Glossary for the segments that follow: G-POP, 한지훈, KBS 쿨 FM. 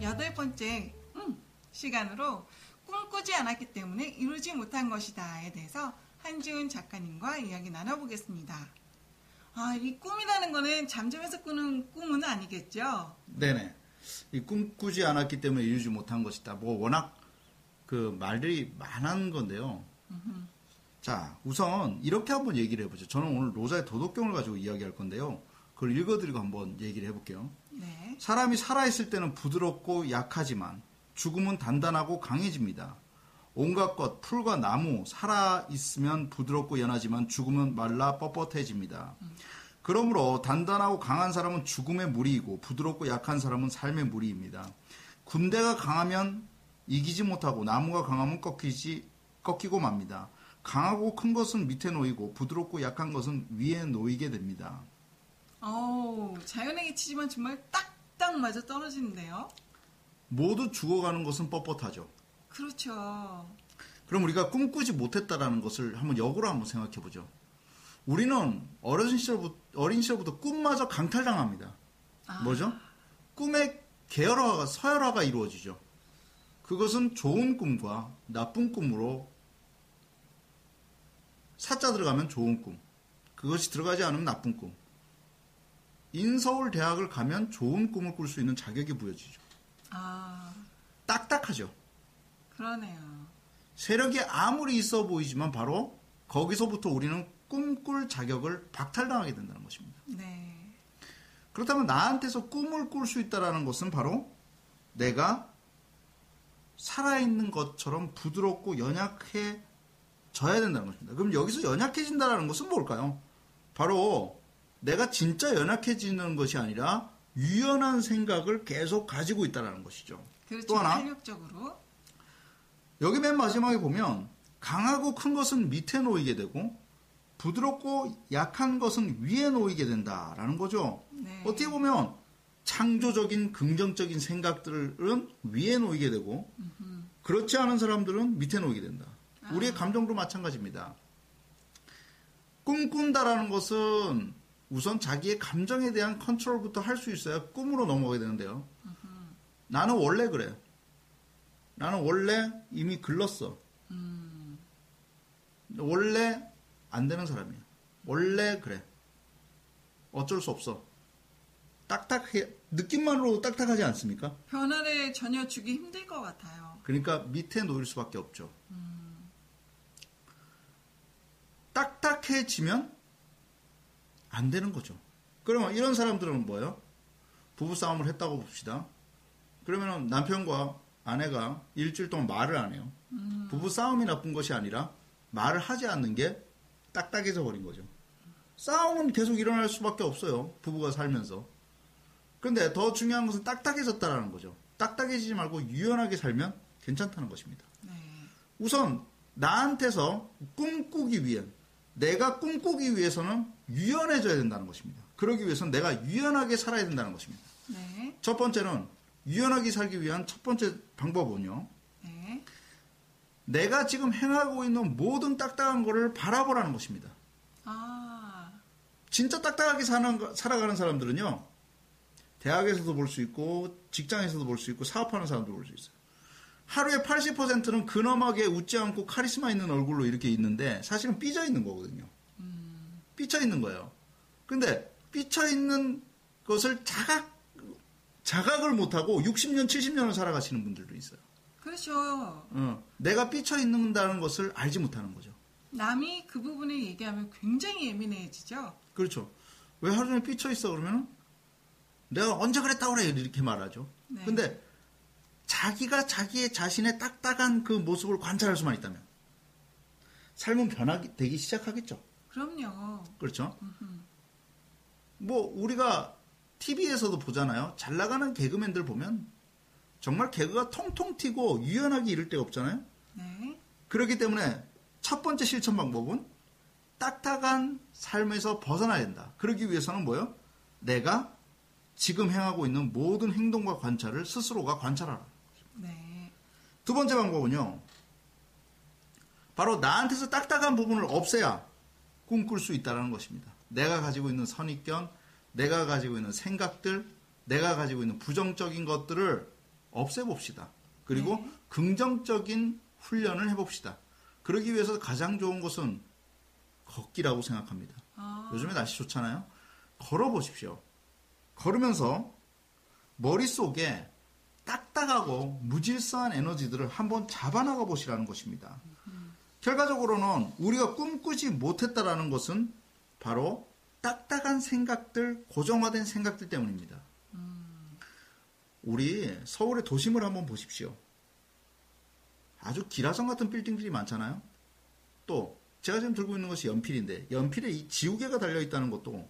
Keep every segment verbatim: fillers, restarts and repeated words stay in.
여덟 번째 음, 시간으로 꿈꾸지 않았기 때문에 이루지 못한 것이다에 대해서 한지훈 작가님과 이야기 나눠보겠습니다. 아, 이 꿈이라는 거는 잠잠해서 꾸는 꿈은 아니겠죠? 네네. 이 꿈꾸지 않았기 때문에 이루지 못한 것이다. 뭐 워낙 그 말들이 많은 건데요. 음흠. 자, 우선 이렇게 한번 얘기를 해보죠. 저는 오늘 로자의 도덕경을 가지고 이야기할 건데요. 그걸 읽어드리고 한번 얘기를 해볼게요. 네. 사람이 살아있을 때는 부드럽고 약하지만 죽음은 단단하고 강해집니다. 온갖 것, 풀과 나무, 살아있으면 부드럽고 연하지만 죽음은 말라 뻣뻣해집니다. 음. 그러므로 단단하고 강한 사람은 죽음의 무리이고 부드럽고 약한 사람은 삶의 무리입니다. 군대가 강하면 이기지 못하고 나무가 강하면 꺾이지, 꺾이고 맙니다. 강하고 큰 것은 밑에 놓이고 부드럽고 약한 것은 위에 놓이게 됩니다. 오, 자연에게 치지만 정말 딱딱 맞아 떨어지는데요. 모두 죽어가는 것은 뻣뻣하죠. 그렇죠. 그럼 우리가 꿈꾸지 못했다라는 것을 한번 역으로 한번 생각해보죠. 우리는 어린 시절부터, 어린 시절부터 꿈마저 강탈당합니다. 아. 뭐죠? 꿈의 계열화가, 서열화가 이루어지죠. 그것은 좋은 꿈과 나쁜 꿈으로 사자 들어가면 좋은 꿈, 그것이 들어가지 않으면 나쁜 꿈. 인서울 대학을 가면 좋은 꿈을 꿀 수 있는 자격이 부여지죠. 아, 딱딱하죠. 그러네요. 세력이 아무리 있어 보이지만 바로 거기서부터 우리는 꿈꿀 자격을 박탈당하게 된다는 것입니다. 네. 그렇다면 나한테서 꿈을 꿀 수 있다는 것은 바로 내가 살아있는 것처럼 부드럽고 연약해져야 된다는 것입니다. 그럼 여기서 연약해진다는 것은 뭘까요? 바로 내가 진짜 연약해지는 것이 아니라 유연한 생각을 계속 가지고 있다는 것이죠. 그렇죠. 또 하나, 탄력적으로. 여기 맨 마지막에 보면 강하고 큰 것은 밑에 놓이게 되고 부드럽고 약한 것은 위에 놓이게 된다라는 거죠. 네. 어떻게 보면 창조적인 긍정적인 생각들은 위에 놓이게 되고 음흠. 그렇지 않은 사람들은 밑에 놓이게 된다. 아. 우리의 감정도 마찬가지입니다. 꿈꾼다라는 것은 우선 자기의 감정에 대한 컨트롤부터 할 수 있어야 꿈으로 넘어가게 되는데요. 으흠. 나는 원래 그래. 나는 원래 이미 글렀어. 음. 원래 안 되는 사람이야. 원래 그래. 어쩔 수 없어. 딱딱해. 느낌만으로도 딱딱하지 않습니까? 변화를 전혀 주기 힘들 것 같아요. 그러니까 밑에 놓일 수밖에 없죠. 음. 딱딱해지면 안 되는 거죠. 그러면 이런 사람들은 뭐예요? 부부싸움을 했다고 봅시다. 그러면 남편과 아내가 일주일 동안 말을 안 해요. 음. 부부싸움이 나쁜 것이 아니라 말을 하지 않는 게 딱딱해져 버린 거죠. 싸움은 계속 일어날 수밖에 없어요. 부부가 살면서. 그런데 더 중요한 것은 딱딱해졌다라는 거죠. 딱딱해지지 말고 유연하게 살면 괜찮다는 것입니다. 네. 우선 나한테서 꿈꾸기 위해 내가 꿈꾸기 위해서는 유연해져야 된다는 것입니다. 그러기 위해서는 내가 유연하게 살아야 된다는 것입니다. 네. 첫 번째는 유연하게 살기 위한 첫 번째 방법은요. 네. 내가 지금 행하고 있는 모든 딱딱한 거를 바라보라는 것입니다. 아. 진짜 딱딱하게 사는, 살아가는 사람들은요. 대학에서도 볼 수 있고 직장에서도 볼 수 있고 사업하는 사람도 볼 수 있어요. 하루에 팔십 퍼센트는 근엄하게 웃지 않고 카리스마 있는 얼굴로 이렇게 있는데 사실은 삐져 있는 거거든요. 음. 삐쳐 있는 거예요. 근데 삐쳐 있는 것을 자각, 자각을 못하고 육십 년, 칠십 년을 살아가시는 분들도 있어요. 그렇죠. 어, 내가 삐쳐 있는다는 것을 알지 못하는 거죠. 남이 그 부분을 얘기하면 굉장히 예민해지죠. 그렇죠. 왜 하루 종일 삐쳐 있어? 그러면 내가 언제 그랬다고 그래? 이렇게 말하죠. 네. 근데 자기가 자기의 자신의 딱딱한 그 모습을 관찰할 수만 있다면 삶은 변화되기 시작하겠죠. 그럼요. 그렇죠. 음흠. 뭐 우리가 티비에서도 보잖아요. 잘 나가는 개그맨들 보면 정말 개그가 통통 튀고 유연하게 이럴 데가 없잖아요. 네. 그렇기 때문에 첫 번째 실천 방법은 딱딱한 삶에서 벗어나야 된다. 그러기 위해서는 뭐예요? 내가 지금 행하고 있는 모든 행동과 관찰을 스스로가 관찰하라. 네. 두 번째 방법은요. 바로 나한테서 딱딱한 부분을 없애야 꿈꿀 수 있다는 것입니다. 내가 가지고 있는 선입견, 내가 가지고 있는 생각들, 내가 가지고 있는 부정적인 것들을 없애봅시다. 그리고 네. 긍정적인 훈련을 해봅시다. 그러기 위해서 가장 좋은 것은 걷기라고 생각합니다. 아. 요즘에 날씨 좋잖아요. 걸어보십시오. 걸으면서 머릿속에 딱딱하고 무질서한 에너지들을 한번 잡아나가 보시라는 것입니다. 음. 결과적으로는 우리가 꿈꾸지 못했다라는 것은 바로 딱딱한 생각들, 고정화된 생각들 때문입니다. 음. 우리 서울의 도심을 한번 보십시오. 아주 기라성 같은 빌딩들이 많잖아요. 또 제가 지금 들고 있는 것이 연필인데 연필에 이 지우개가 달려있다는 것도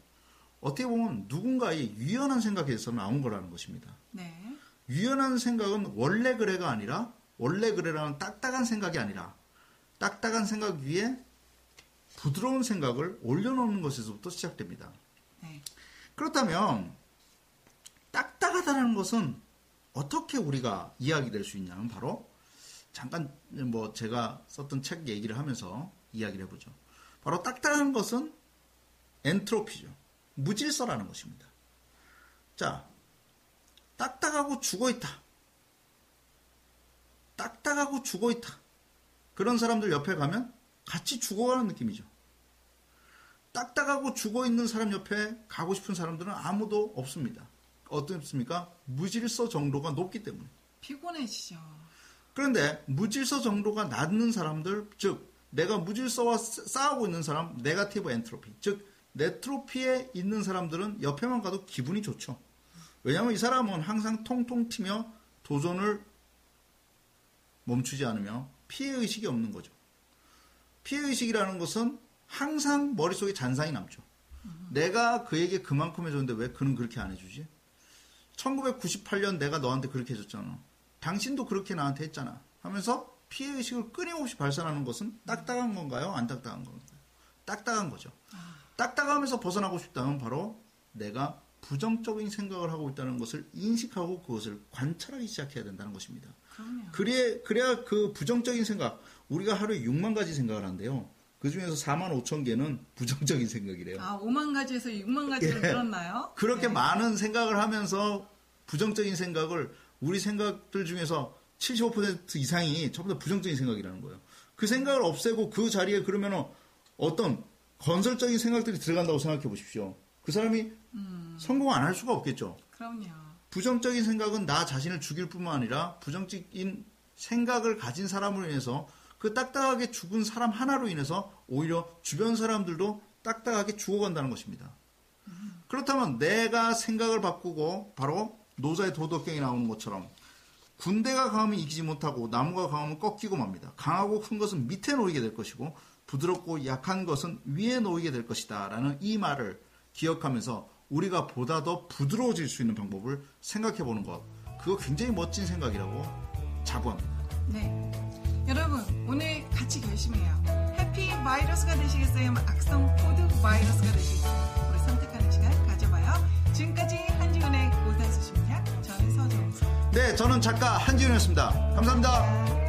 어떻게 보면 누군가의 유연한 생각에서 나온 거라는 것입니다. 네. 유연한 생각은 원래 그래가 아니라 원래 그래라는 딱딱한 생각이 아니라 딱딱한 생각 위에 부드러운 생각을 올려놓는 것에서부터 시작됩니다. 네. 그렇다면 딱딱하다는 것은 어떻게 우리가 이야기될 수 있냐면 바로 잠깐 뭐 제가 썼던 책 얘기를 하면서 이야기를 해보죠. 바로 딱딱한 것은 엔트로피죠. 무질서라는 것입니다. 자, 딱딱하고 죽어있다. 딱딱하고 죽어있다. 그런 사람들 옆에 가면 같이 죽어가는 느낌이죠. 딱딱하고 죽어있는 사람 옆에 가고 싶은 사람들은 아무도 없습니다. 어떻습니까? 무질서 정도가 높기 때문에. 피곤해지죠. 그런데 무질서 정도가 낮은 사람들, 즉 내가 무질서와 싸우고 있는 사람, 네거티브 엔트로피, 즉 네트로피에 있는 사람들은 옆에만 가도 기분이 좋죠. 왜냐하면 이 사람은 항상 통통 튀며 도전을 멈추지 않으며 피해의식이 없는 거죠. 피해의식이라는 것은 항상 머릿속에 잔상이 남죠. 음. 내가 그에게 그만큼 해줬는데 왜 그는 그렇게 안 해주지? 천구백구십팔 년 내가 너한테 그렇게 해줬잖아. 당신도 그렇게 나한테 했잖아. 하면서 피해의식을 끊임없이 발산하는 것은 딱딱한 건가요? 안 딱딱한 건가요? 딱딱한 거죠. 아. 딱딱하면서 벗어나고 싶다면 바로 내가 부정적인 생각을 하고 있다는 것을 인식하고 그것을 관찰하기 시작해야 된다는 것입니다. 그래, 그래야 그 부정적인 생각, 우리가 하루에 육만 가지 생각을 한대요. 그 중에서 사만 오천 개는 부정적인 생각이래요. 아, 오만 가지에서 육만 가지로 늘었나요? 예. 그렇게 네. 많은 생각을 하면서 부정적인 생각을 우리 생각들 중에서 칠십오 퍼센트 이상이 전부 다 부정적인 생각이라는 거예요. 그 생각을 없애고 그 자리에 그러면 어떤 건설적인 생각들이 들어간다고 생각해 보십시오. 그 사람이 음. 성공 안 할 수가 없겠죠. 그럼요. 부정적인 생각은 나 자신을 죽일 뿐만 아니라 부정적인 생각을 가진 사람으로 인해서 그 딱딱하게 죽은 사람 하나로 인해서 오히려 주변 사람들도 딱딱하게 죽어간다는 것입니다. 음. 그렇다면 내가 생각을 바꾸고 바로 노자의 도덕경이 나오는 것처럼 군대가 강하면 이기지 못하고 나무가 강하면 꺾이고 맙니다. 강하고 큰 것은 밑에 놓이게 될 것이고 부드럽고 약한 것은 위에 놓이게 될 것이다 라는 이 말을 기억하면서 우리가 보다 더 부드러워질 수 있는 방법을 생각해보는 것, 그거 굉장히 멋진 생각이라고 자부합니다. 네, 여러분 오늘 같이 결심해요. 해피 바이러스가 되시겠어요? 악성 코드 바이러스가 되시겠어요? 우리 선택하는 시간 가져봐요. 지금까지 한지훈의 고단수 심리학, 저는 서정수. 네, 저는 작가 한지훈이었습니다. 감사합니다.